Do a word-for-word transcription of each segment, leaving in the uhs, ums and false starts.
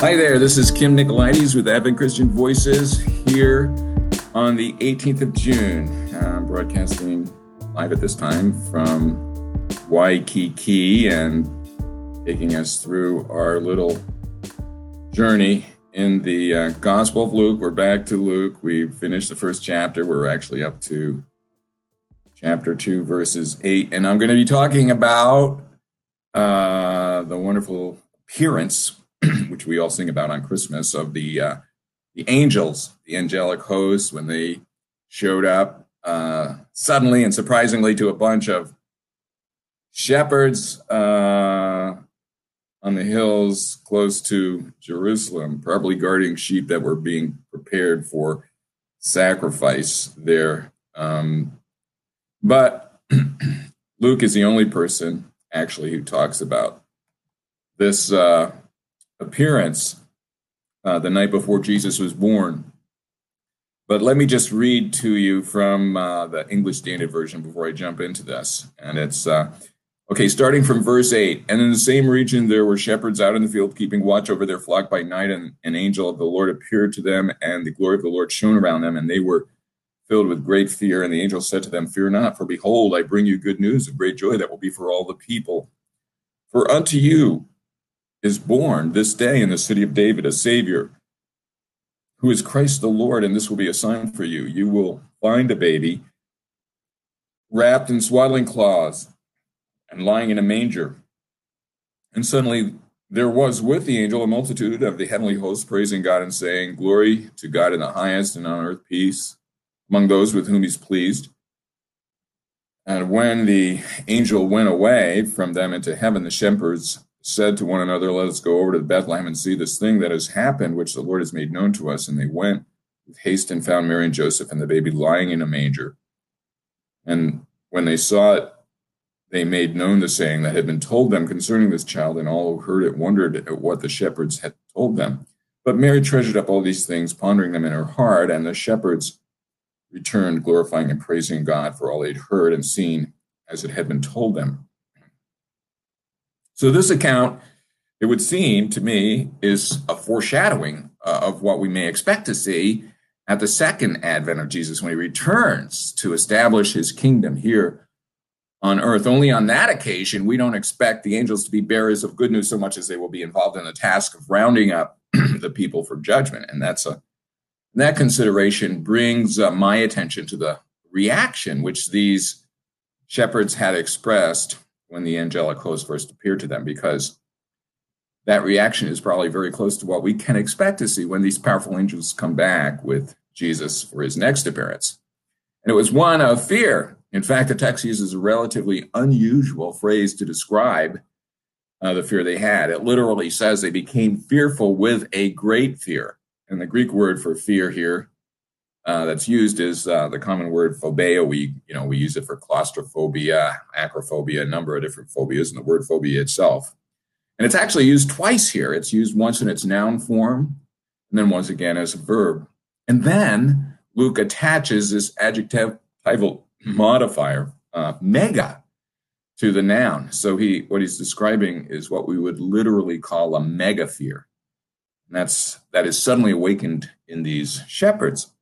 Hi there, this is Kim Nicolaides with Advent Christian Voices here on the eighteenth of June. I'm broadcasting live at this time from Waikiki and taking us through our little journey in the uh, Gospel of Luke. We're back to Luke. We finished the first chapter. We're actually up to chapter two, verses eight. And I'm going to be talking about uh, the wonderful appearance which we all sing about on Christmas, of the uh, the angels, the angelic hosts, when they showed up uh, suddenly and surprisingly to a bunch of shepherds uh, on the hills close to Jerusalem, probably guarding sheep that were being prepared for sacrifice there. Um, but Luke is the only person, actually, who talks about this uh appearance uh, the night before Jesus was born. But let me just read to you from uh, the English Standard Version before I jump into this. And it's, uh, okay, starting from verse eight. And in the same region there were shepherds out in the field keeping watch over their flock by night, and an angel of the Lord appeared to them, and the glory of the Lord shone around them, and they were filled with great fear. And the angel said to them, "Fear not, for behold, I bring you good news of great joy that will be for all the people. For unto you is born this day in the city of David a Savior, who is Christ the Lord, and this will be a sign for you. You will find a baby wrapped in swaddling cloths and lying in a manger." And suddenly there was with the angel a multitude of the heavenly hosts praising God and saying, "Glory to God in the highest, and on earth peace among those with whom he's pleased." And when the angel went away from them into heaven, the shepherds said to one another, "Let us go over to Bethlehem and see this thing that has happened, which the Lord has made known to us." And they went with haste and found Mary and Joseph and the baby lying in a manger. And when they saw it, they made known the saying that had been told them concerning this child, and all who heard it wondered at what the shepherds had told them. But Mary treasured up all these things, pondering them in her heart, and the shepherds returned, glorifying and praising God for all they had heard and seen as it had been told them. So this account, it would seem to me, is a foreshadowing uh, of what we may expect to see at the second advent of Jesus when he returns to establish his kingdom here on earth. Only on that occasion, we don't expect the angels to be bearers of good news so much as they will be involved in the task of rounding up the people for judgment. And that's a that consideration brings uh, my attention to the reaction which these shepherds had expressed when the angelic host first appeared to them, because that reaction is probably very close to what we can expect to see when these powerful angels come back with Jesus for his next appearance. And it was one of fear. In fact, the text uses a relatively unusual phrase to describe uh, the fear they had. It literally says they became fearful with a great fear. And the Greek word for fear here Uh, that's used is uh, the common word phobia. We, you know, we use it for claustrophobia, acrophobia, a number of different phobias, and the word phobia itself. And it's actually used twice here. It's used once in its noun form, and then once again as a verb. And then Luke attaches this adjectival modifier, uh, mega, to the noun. So he, what he's describing is what we would literally call a mega fear, and that's that is suddenly awakened in these shepherds.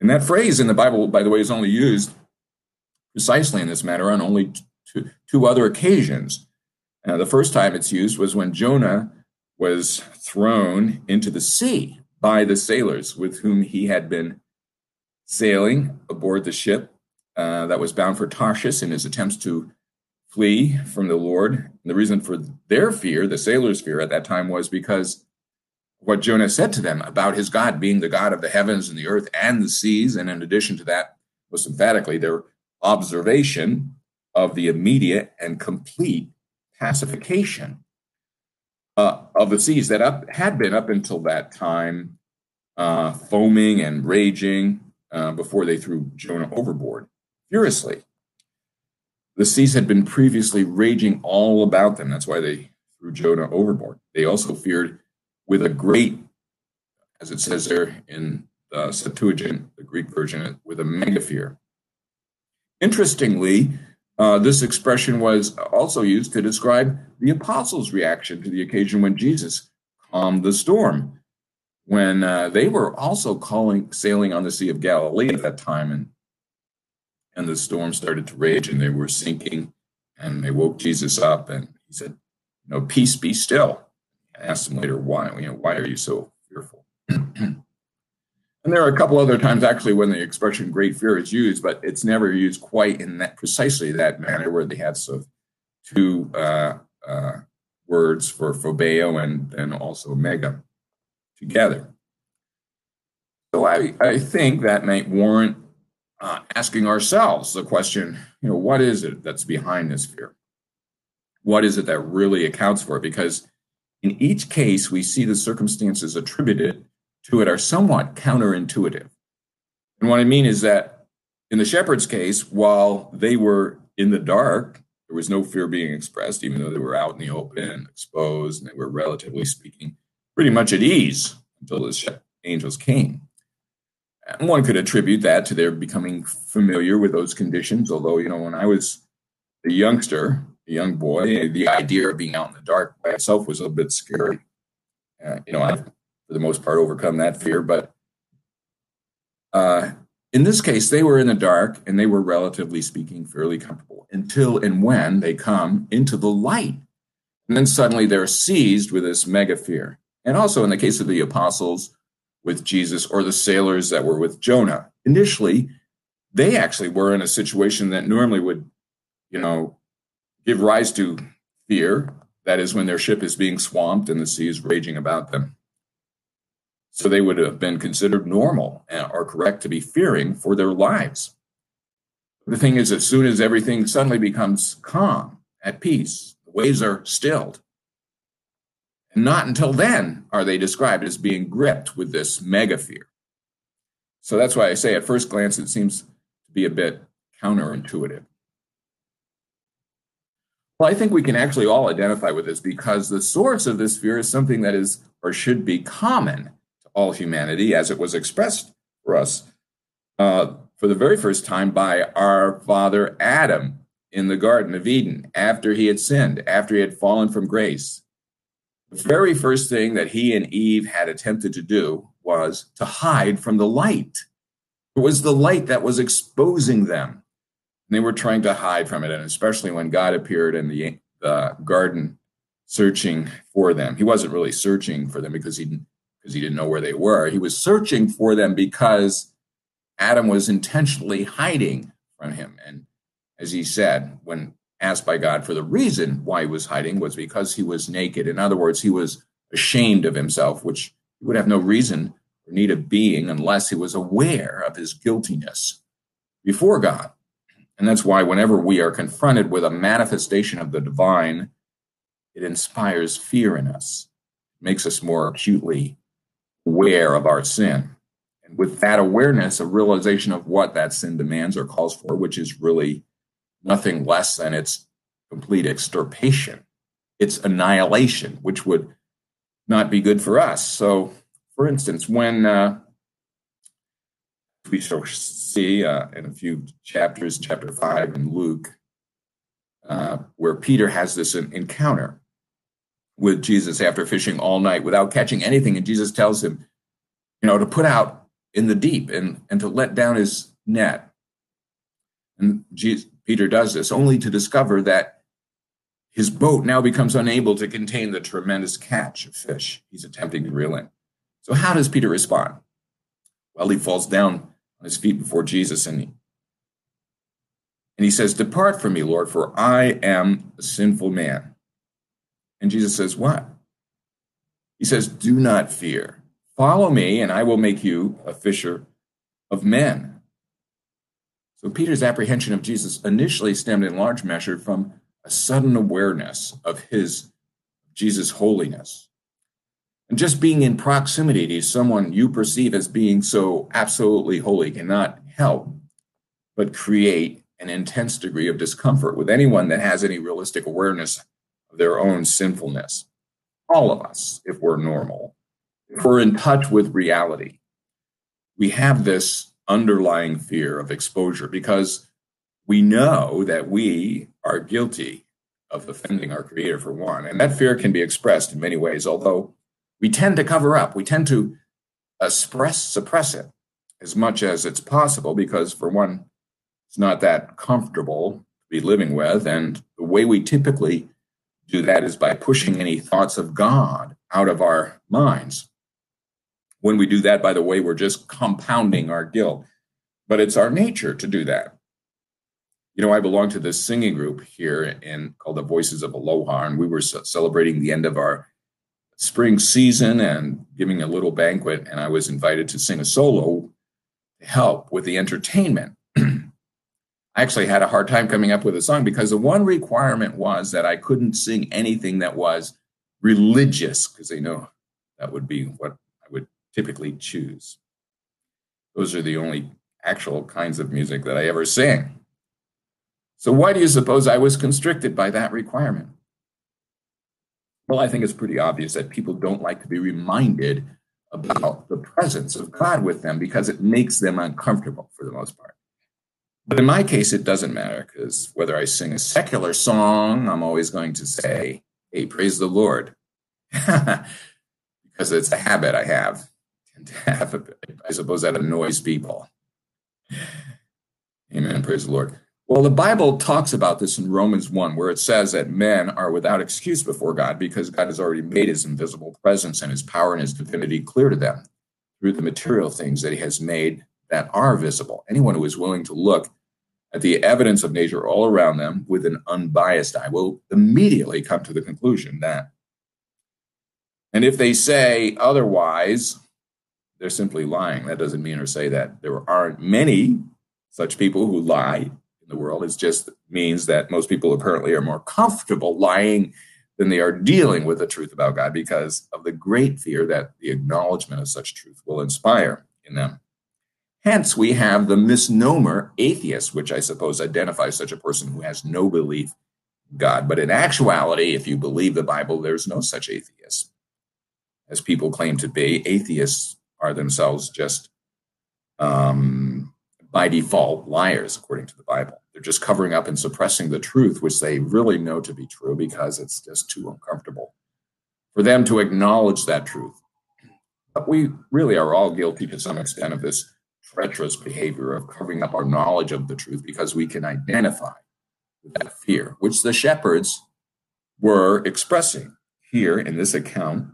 And that phrase in the Bible, by the way, is only used precisely in this matter on only two, two other occasions. Uh, the first time it's used was when Jonah was thrown into the sea by the sailors with whom he had been sailing aboard the ship uh, that was bound for Tarshish in his attempts to flee from the Lord. And the reason for their fear, the sailors' fear at that time, was because what Jonah said to them about his God being the God of the heavens and the earth and the seas. And in addition to that, most emphatically, their observation of the immediate and complete pacification uh, of the seas that up, had been up until that time uh, foaming and raging uh, before they threw Jonah overboard furiously. The seas had been previously raging all about them. That's why they threw Jonah overboard. They also feared with a great, as it says there in the Septuagint, the Greek version, with a mega fear. Interestingly, uh, this expression was also used to describe the apostles' reaction to the occasion when Jesus calm the storm, when uh, they were also calling, sailing on the Sea of Galilee at that time, and and the storm started to rage, and they were sinking, and they woke Jesus up, and he said, you know, peace, be still. I asked him later, why, you know, why are you so fearful? And there are a couple other times, actually, when the expression great fear is used, but it's never used quite in that precisely that manner, where they have sort of two uh, uh, words for phobeo and then also mega together. So I, I think that might warrant uh, asking ourselves the question, you know, what is it that's behind this fear? What is it that really accounts for it? Because in each case, we see the circumstances attributed to it are somewhat counterintuitive. And what I mean is that in the shepherd's case, while they were in the dark, there was no fear being expressed, even though they were out in the open and exposed, and they were, relatively speaking, pretty much at ease until the angels came. And one could attribute that to their becoming familiar with those conditions, although, you know, when I was a youngster, a young boy, the idea of being out in the dark by itself was a bit scary. Uh, you know, I've, for the most part, overcome that fear. But uh, in this case, they were in the dark, and they were, relatively speaking, fairly comfortable until and when they come into the light. And then suddenly they're seized with this mega fear. And also in the case of the apostles with Jesus, or the sailors that were with Jonah, initially, they actually were in a situation that normally would, you know, give rise to fear. That is, when their ship is being swamped and the sea is raging about them. So they would have been considered normal and are correct to be fearing for their lives. The thing is, as soon as everything suddenly becomes calm, at peace, the waves are stilled. And not until then are they described as being gripped with this mega fear. So that's why I say at first glance, it seems to be a bit counterintuitive. Well, I think we can actually all identify with this, because the source of this fear is something that is or should be common to all humanity, as it was expressed for us uh, for the very first time by our father Adam in the Garden of Eden, after he had sinned, after he had fallen from grace. The very first thing that he and Eve had attempted to do was to hide from the light. It was the light that was exposing them. And they were trying to hide from it, and especially when God appeared in the uh, garden searching for them. He wasn't really searching for them because he didn't, because he didn't know where they were. He was searching for them because Adam was intentionally hiding from him. And as he said, when asked by God for the reason why he was hiding, was because he was naked. In other words, he was ashamed of himself, which he would have no reason or need of being unless he was aware of his guiltiness before God. And that's why whenever we are confronted with a manifestation of the divine, it inspires fear in us, makes us more acutely aware of our sin. And with that awareness, a realization of what that sin demands or calls for, which is really nothing less than its complete extirpation, its annihilation, which would not be good for us. So, for instance, when... Uh, We shall see uh, in a few chapters, chapter five in Luke, uh, where Peter has this encounter with Jesus after fishing all night without catching anything. And Jesus tells him, you know, to put out in the deep and, and to let down his net. And Jesus, Peter does this only to discover that his boat now becomes unable to contain the tremendous catch of fish he's attempting to reel in. So how does Peter respond? Well, he falls down on his feet before Jesus, and he, and he says, depart from me, Lord, for I am a sinful man. And Jesus says, what? He says, do not fear. Follow me, and I will make you a fisher of men. So Peter's apprehension of Jesus initially stemmed in large measure from a sudden awareness of his Jesus' holiness. And just being in proximity to someone you perceive as being so absolutely holy cannot help but create an intense degree of discomfort with anyone that has any realistic awareness of their own sinfulness. All of us, if we're normal, if we're in touch with reality, we have this underlying fear of exposure because we know that we are guilty of offending our Creator, for one. And that fear can be expressed in many ways, although we tend to cover up. We tend to uh, suppress, suppress it as much as it's possible because, for one, it's not that comfortable to be living with. And the way we typically do that is by pushing any thoughts of God out of our minds. When we do that, by the way, we're just compounding our guilt. But it's our nature to do that. You know, I belong to this singing group here in called the Voices of Aloha, and we were celebrating the end of our spring season and giving a little banquet, and I was invited to sing a solo to help with the entertainment. I actually had a hard time coming up with a song because the one requirement was that I couldn't sing anything that was religious, because they know that would be what I would typically choose. Those are the only actual kinds of music that I ever sing. So why do you suppose I was constricted by that requirement? Well, I think it's pretty obvious that people don't like to be reminded about the presence of God with them because it makes them uncomfortable for the most part. But in my case, it doesn't matter, because whether I sing a secular song, I'm always going to say, hey, praise the Lord, because it's a habit I have. I suppose that annoys people. Amen. Praise the Lord. Well, the Bible talks about this in Romans one, where it says that men are without excuse before God because God has already made his invisible presence and his power and his divinity clear to them through the material things that he has made that are visible. Anyone who is willing to look at the evidence of nature all around them with an unbiased eye will immediately come to the conclusion that. And if they say otherwise, they're simply lying. That doesn't mean or say that there aren't many such people who lie. The world. It just means that most people apparently are more comfortable lying than they are dealing with the truth about God because of the great fear that the acknowledgement of such truth will inspire in them. Hence, we have the misnomer atheist, which I suppose identifies such a person who has no belief in God. But in actuality, if you believe the Bible, there's no such atheist. As people claim to be, atheists are themselves just um by default, liars, according to the Bible. They're just covering up and suppressing the truth, which they really know to be true because it's just too uncomfortable for them to acknowledge that truth. But we really are all guilty to some extent of this treacherous behavior of covering up our knowledge of the truth because we can identify with that fear, which the shepherds were expressing here in this account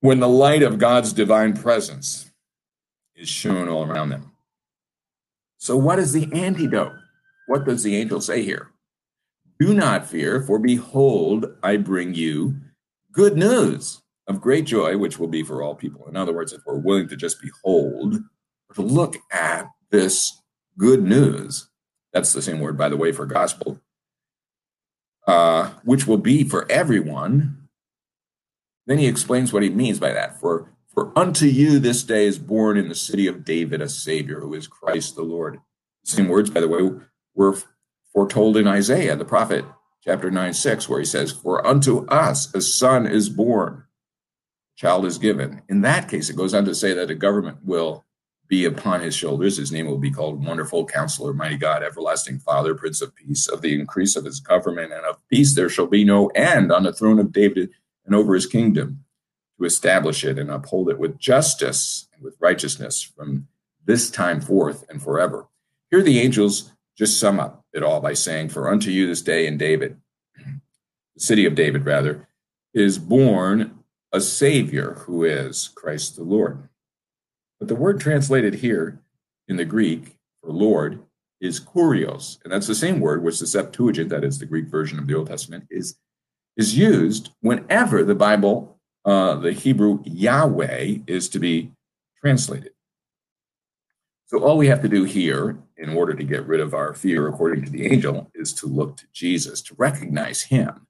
when the light of God's divine presence is shown all around them. So what is the antidote? What does the angel say here? Do not fear, for behold, I bring you good news of great joy, which will be for all people. In other words, if we're willing to just behold, or to look at this good news, that's the same word, by the way, for gospel, uh, which will be for everyone. Then he explains what he means by that. For For unto you this day is born in the city of David a Savior, who is Christ the Lord. The same words, by the way, were foretold in Isaiah, the prophet, chapter nine, six, where he says, for unto us a son is born, a child is given. In that case, it goes on to say that a government will be upon his shoulders. His name will be called Wonderful Counselor, Mighty God, Everlasting Father, Prince of Peace. Of the increase of his government and of peace there shall be no end on the throne of David and over his kingdom, to establish it and uphold it with justice and with righteousness from this time forth and forever. Here the angels just sum up it all by saying, for unto you this day in David, the city of David rather, is born a Savior who is Christ the Lord. But the word translated here in the Greek for Lord is kurios, and that's the same word which the Septuagint, that is the Greek version of the Old Testament, is, is used whenever the Bible Uh, the Hebrew Yahweh is to be translated. So all we have to do here in order to get rid of our fear, according to the angel, is to look to Jesus, to recognize him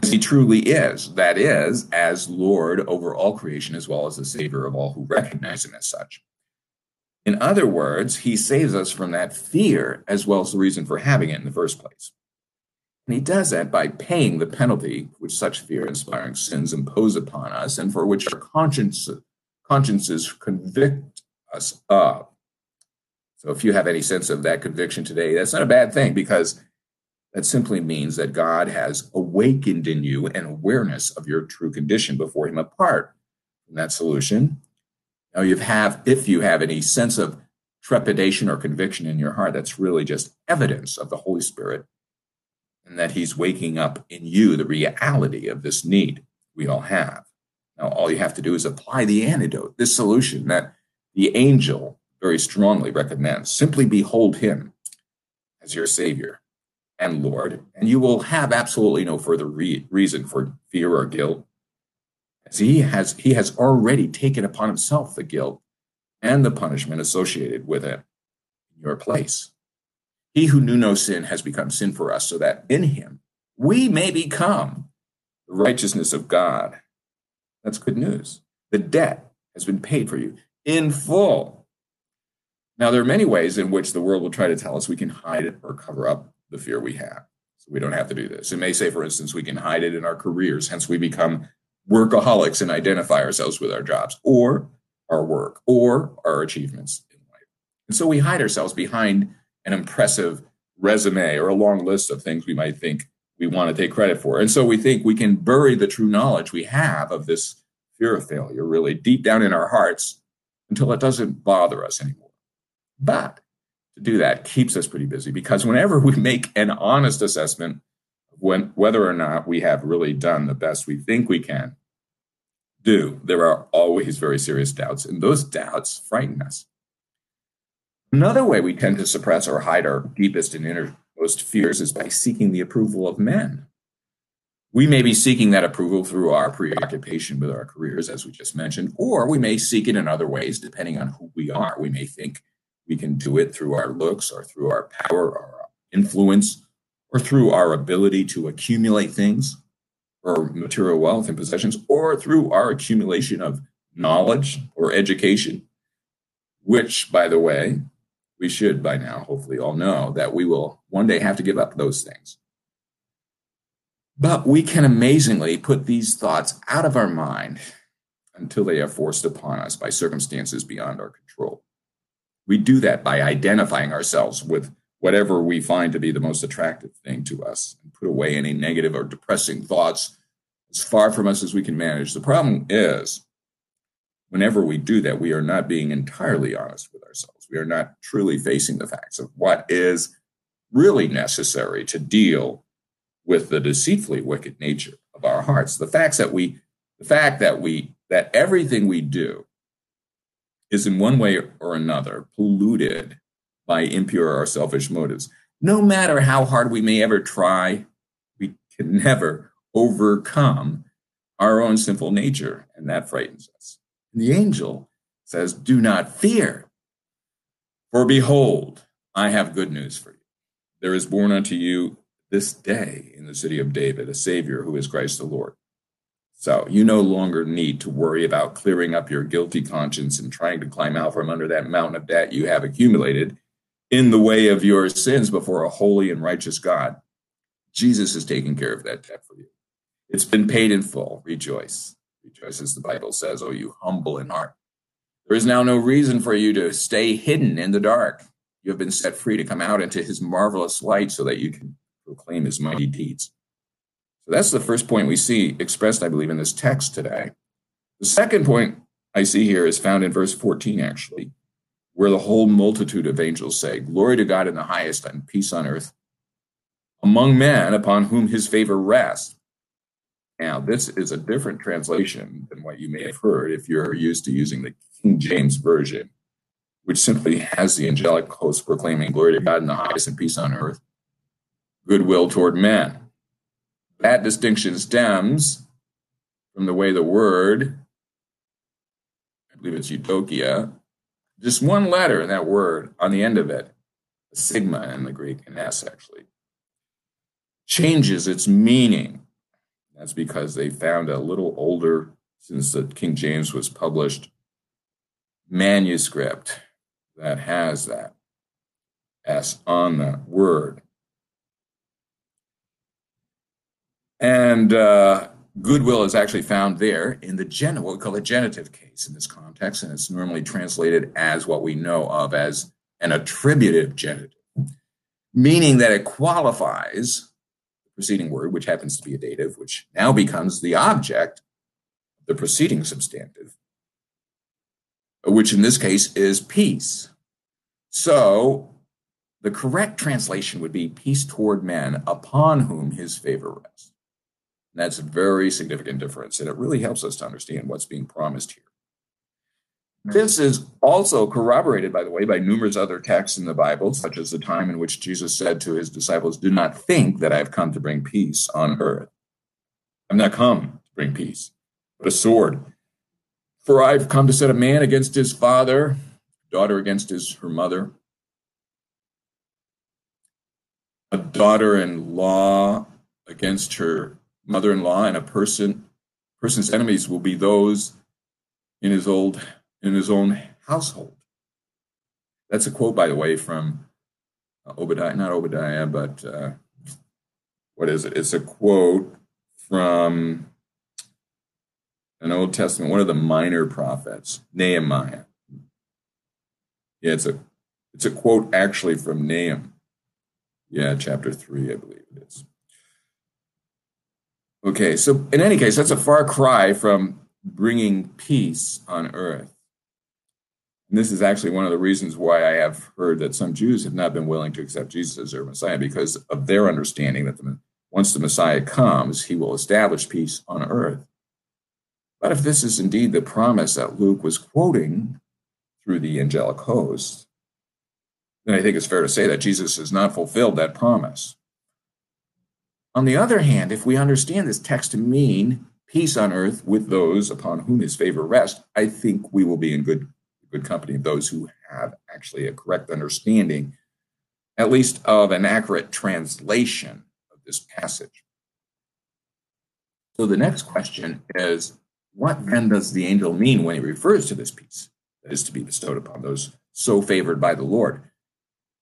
as he truly is, that is, as Lord over all creation, as well as the Savior of all who recognize him as such. In other words, he saves us from that fear as well as the reason for having it in the first place. And he does that by paying the penalty which such fear-inspiring sins impose upon us and for which our conscience, consciences convict us of. So if you have any sense of that conviction today, that's not a bad thing, because That simply means that God has awakened in you an awareness of your true condition before him apart from that solution. Now, you have, if you have any sense of trepidation or conviction in your heart, that's really just evidence of the Holy Spirit and that he's waking up in you the reality of this need we all have. Now, all you have to do is apply the antidote, this solution that the angel very strongly recommends. Simply behold him as your Savior and Lord, and you will have absolutely no further re- reason for fear or guilt, as he has, he has already taken upon himself the guilt and the punishment associated with it in your place. He who knew no sin has become sin for us, so that in him we may become the righteousness of God. That's good news. The debt has been paid for you in full. Now, there are many ways in which the world will try to tell us we can hide it or cover up the fear we have. So we don't have to do this. It may say, for instance, we can hide it in our careers, hence we become workaholics and identify ourselves with our jobs or our work or our achievements in life. And so we hide ourselves behind an impressive resume or a long list of things we might think we want to take credit for. And so we think we can bury the true knowledge we have of this fear of failure really deep down in our hearts until it doesn't bother us anymore. But to do that keeps us pretty busy, because whenever we make an honest assessment of when, whether or not we have really done the best we think we can do, there are always very serious doubts, and those doubts frighten us. Another way we tend to suppress or hide our deepest and innermost fears is by seeking the approval of men. We may be seeking that approval through our preoccupation with our careers, as we just mentioned, or we may seek it in other ways, depending on who we are. We may think we can do it through our looks or through our power or our influence or through our ability to accumulate things or material wealth and possessions or through our accumulation of knowledge or education, which, by the way, we should by now hopefully all know that we will one day have to give up those things. But we can amazingly put these thoughts out of our mind until they are forced upon us by circumstances beyond our control. We do that by identifying ourselves with whatever we find to be the most attractive thing to us and put away any negative or depressing thoughts as far from us as we can manage. The problem is, whenever we do that, we are not being entirely honest with ourselves. We are not truly facing the facts of what is really necessary to deal with the deceitfully wicked nature of our hearts. The facts that we, the fact that we, that everything we do is in one way or another polluted by impure or selfish motives. No matter how hard we may ever try, we can never overcome our own sinful nature, and that frightens us. And the angel says, "Do not fear. For behold, I have good news for you. There is born unto you this day in the city of David a Savior who is Christ the Lord." So you no longer need to worry about clearing up your guilty conscience and trying to climb out from under that mountain of debt you have accumulated in the way of your sins before a holy and righteous God. Jesus is taking care of that debt for you. It's been paid in full. Rejoice. Rejoice, as the Bible says, O you humble in heart. There is now no reason for you to stay hidden in the dark. You have been set free to come out into his marvelous light so that you can proclaim his mighty deeds. So that's the first point we see expressed, I believe, in this text today. The second point I see here is found in verse fourteen, actually, where the whole multitude of angels say, "Glory to God in the highest and peace on earth among men upon whom his favor rests." Now, this is a different translation than what you may have heard if you're used to using the King James Version, which simply has the angelic host proclaiming glory to God in the highest and peace on earth, goodwill toward men. That distinction stems from the way the word, I believe it's eutokia, just one letter in that word on the end of it, a sigma in the Greek, an S actually, changes its meaning. That's because they found a little older, since the King James was published, manuscript that has that S on the word. And uh, goodwill is actually found there in the genitive, what we call the genitive case in this context, and it's normally translated as what we know of as an attributive genitive. meaning that it qualifies the preceding word, which happens to be a dative, which now becomes the object of the preceding substantive, which in this case is peace. So the correct translation would be peace toward men upon whom his favor rests. And that's a very significant difference, and it really helps us to understand what's being promised here. This is also corroborated, by the way, by numerous other texts in the Bible, such as the time in which Jesus said to his disciples, "Do not think that I have come to bring peace on earth. I'm not come to bring peace, but a sword. For I've come to set a man against his father, daughter against his her mother, a daughter-in-law against her mother-in-law, and a person person's enemies will be those in his old in his own household." That's a quote, by the way, from Obadiah, not Obadiah, but uh, what is it? It's a quote from an Old Testament, one of the minor prophets, Nehemiah. Yeah, it's a it's a quote actually from Nahum. Yeah, chapter three, I believe it is. Okay, so in any case, that's a far cry from bringing peace on earth. And this is actually one of the reasons why I have heard that some Jews have not been willing to accept Jesus as their Messiah, because of their understanding that the, once the Messiah comes, he will establish peace on earth. But if this is indeed the promise that Luke was quoting through the angelic host, then I think it's fair to say that Jesus has not fulfilled that promise. On the other hand, if we understand this text to mean peace on earth with those upon whom his favor rests, I think we will be in good, good company of those who have actually a correct understanding, at least of an accurate translation of this passage. So the next question is, what then does the angel mean when he refers to this peace that is to be bestowed upon those so favored by the Lord?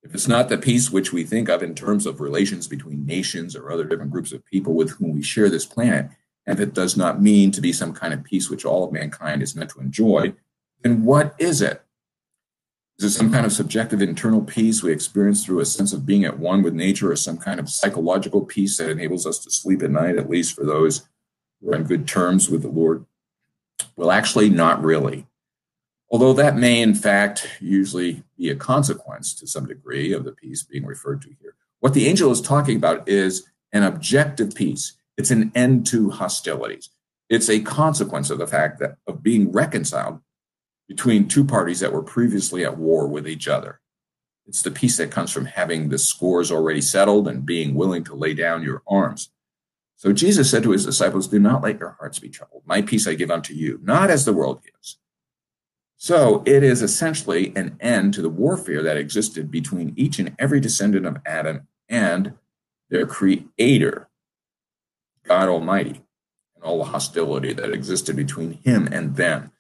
If it's not the peace which we think of in terms of relations between nations or other different groups of people with whom we share this planet, and if it does not mean to be some kind of peace which all of mankind is meant to enjoy, then what is it? Is it some kind of subjective internal peace we experience through a sense of being at one with nature, or some kind of psychological peace that enables us to sleep at night, at least for those who are on good terms with the Lord? Well, actually, not really. Although that may, in fact, usually be a consequence to some degree of the peace being referred to here. What the angel is talking about is an objective peace. It's an end to hostilities. It's a consequence of the fact that of being reconciled between two parties that were previously at war with each other. It's the peace that comes from having the scores already settled and being willing to lay down your arms. So Jesus said to his disciples, "Do not let your hearts be troubled. My peace I give unto you, not as the world gives." So it is essentially an end to the warfare that existed between each and every descendant of Adam and their creator, God Almighty, and all the hostility that existed between him and them.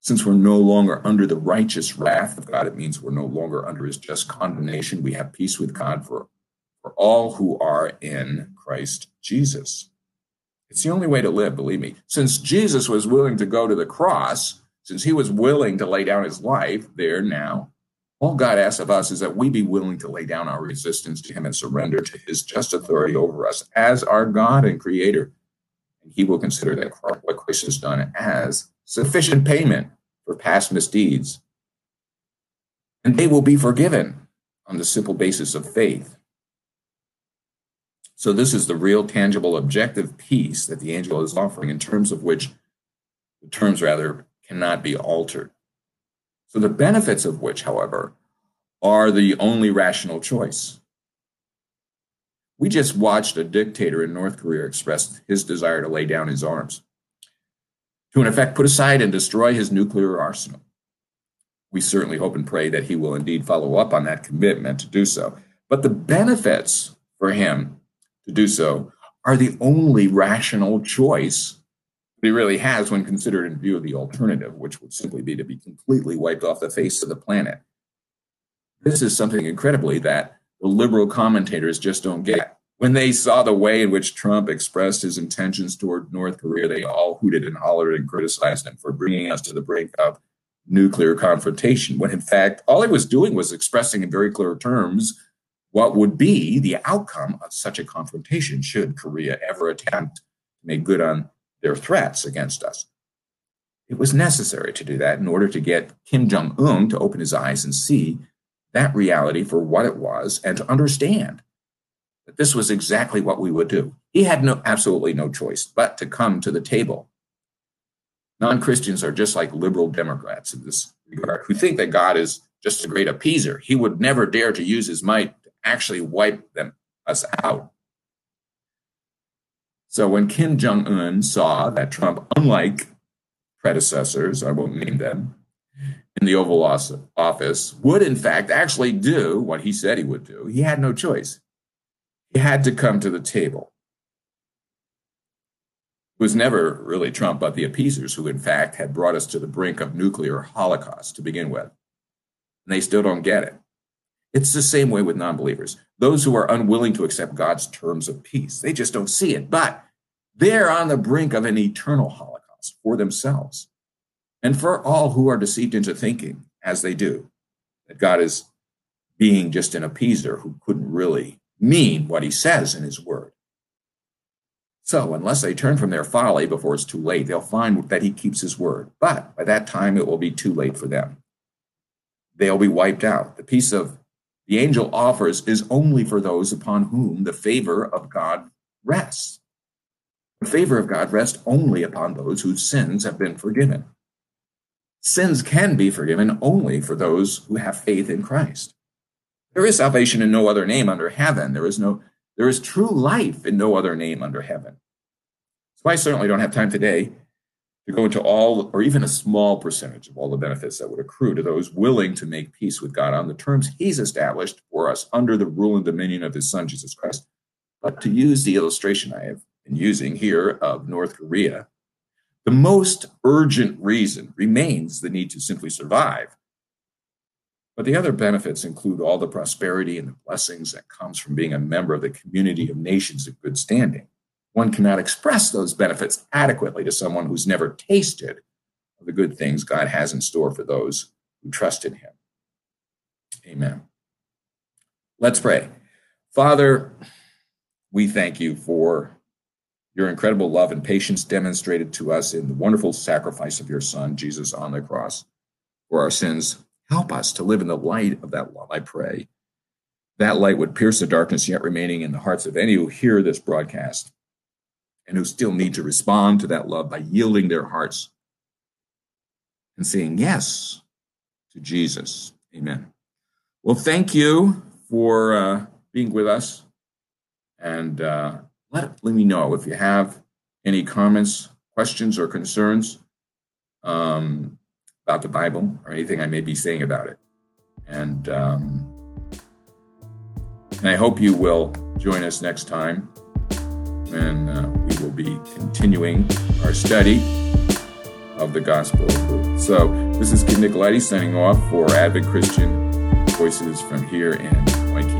Since we're no longer under the righteous wrath of God, it means we're no longer under his just condemnation. We have peace with God for For all who are in Christ Jesus. It's the only way to live, believe me. Since Jesus was willing to go to the cross, since he was willing to lay down his life there now, all God asks of us is that we be willing to lay down our resistance to him and surrender to his just authority over us as our God and creator. And he will consider that what Christ has done as sufficient payment for past misdeeds. And they will be forgiven on the simple basis of faith. So this is the real, tangible, objective peace that the angel is offering, in terms of which the terms, rather, cannot be altered. So the benefits of which, however, are the only rational choice. We just watched a dictator in North Korea express his desire to lay down his arms, to in effect put aside and destroy his nuclear arsenal. We certainly hope and pray that he will indeed follow up on that commitment to do so. But the benefits for him to do so are the only rational choice that he really has when considered in view of the alternative, which would simply be to be completely wiped off the face of the planet. This is something incredibly that the liberal commentators just don't get. When they saw the way in which Trump expressed his intentions toward North Korea, they all hooted and hollered and criticized him for bringing us to the brink of nuclear confrontation, when in fact, all he was doing was expressing in very clear terms what would be the outcome of such a confrontation should Korea ever attempt to make good on their threats against us. It was necessary to do that in order to get Kim Jong-un to open his eyes and see that reality for what it was and to understand that this was exactly what we would do. He had no, absolutely no choice but to come to the table. Non-Christians are just like liberal Democrats in this regard, who think that God is just a great appeaser. He would never dare to use his might to actually wipe them, us out. So when Kim Jong-un saw that Trump, unlike predecessors, I won't name them, in the Oval Office, would in fact actually do what he said he would do, he had no choice. He had to come to the table. It was never really Trump, but the appeasers who, in fact, had brought us to the brink of nuclear holocaust to begin with. And they still don't get it. It's the same way with non-believers. Those who are unwilling to accept God's terms of peace, they just don't see it. But they're on the brink of an eternal holocaust for themselves and for all who are deceived into thinking, as they do, that God is being just an appeaser who couldn't really mean what he says in his word. So unless they turn from their folly before it's too late, they'll find that he keeps his word. But by that time, it will be too late for them. They'll be wiped out. The peace of the angel offers is only for those upon whom the favor of God rests. The favor of God rests only upon those whose sins have been forgiven. Sins can be forgiven only for those who have faith in Christ. There is salvation in no other name under heaven. There is no There is true life in no other name under heaven. So I certainly don't have time today to go into all, or even a small percentage of all the benefits that would accrue to those willing to make peace with God on the terms he's established for us under the rule and dominion of his son, Jesus Christ. But to use the illustration I have been using here of North Korea, the most urgent reason remains the need to simply survive. But the other benefits include all the prosperity and the blessings that comes from being a member of the community of nations of good standing. One cannot express those benefits adequately to someone who's never tasted of the good things God has in store for those who trust in him. Amen. Let's pray. Father, we thank you for your incredible love and patience demonstrated to us in the wonderful sacrifice of your son, Jesus, on the cross for our sins. Help us to live in the light of that love, I pray. That light would pierce the darkness yet remaining in the hearts of any who hear this broadcast and who still need to respond to that love by yielding their hearts and saying yes to Jesus. Amen. Well, thank you for uh, being with us. And uh, let, let me know if you have any comments, questions, or concerns. Um, about the Bible or anything I may be saying about it. And um, and I hope you will join us next time when uh, we will be continuing our study of the Gospel of Luke. So this is Kim Nicolaides signing off for Advent Christian Voices from here in Waikiki.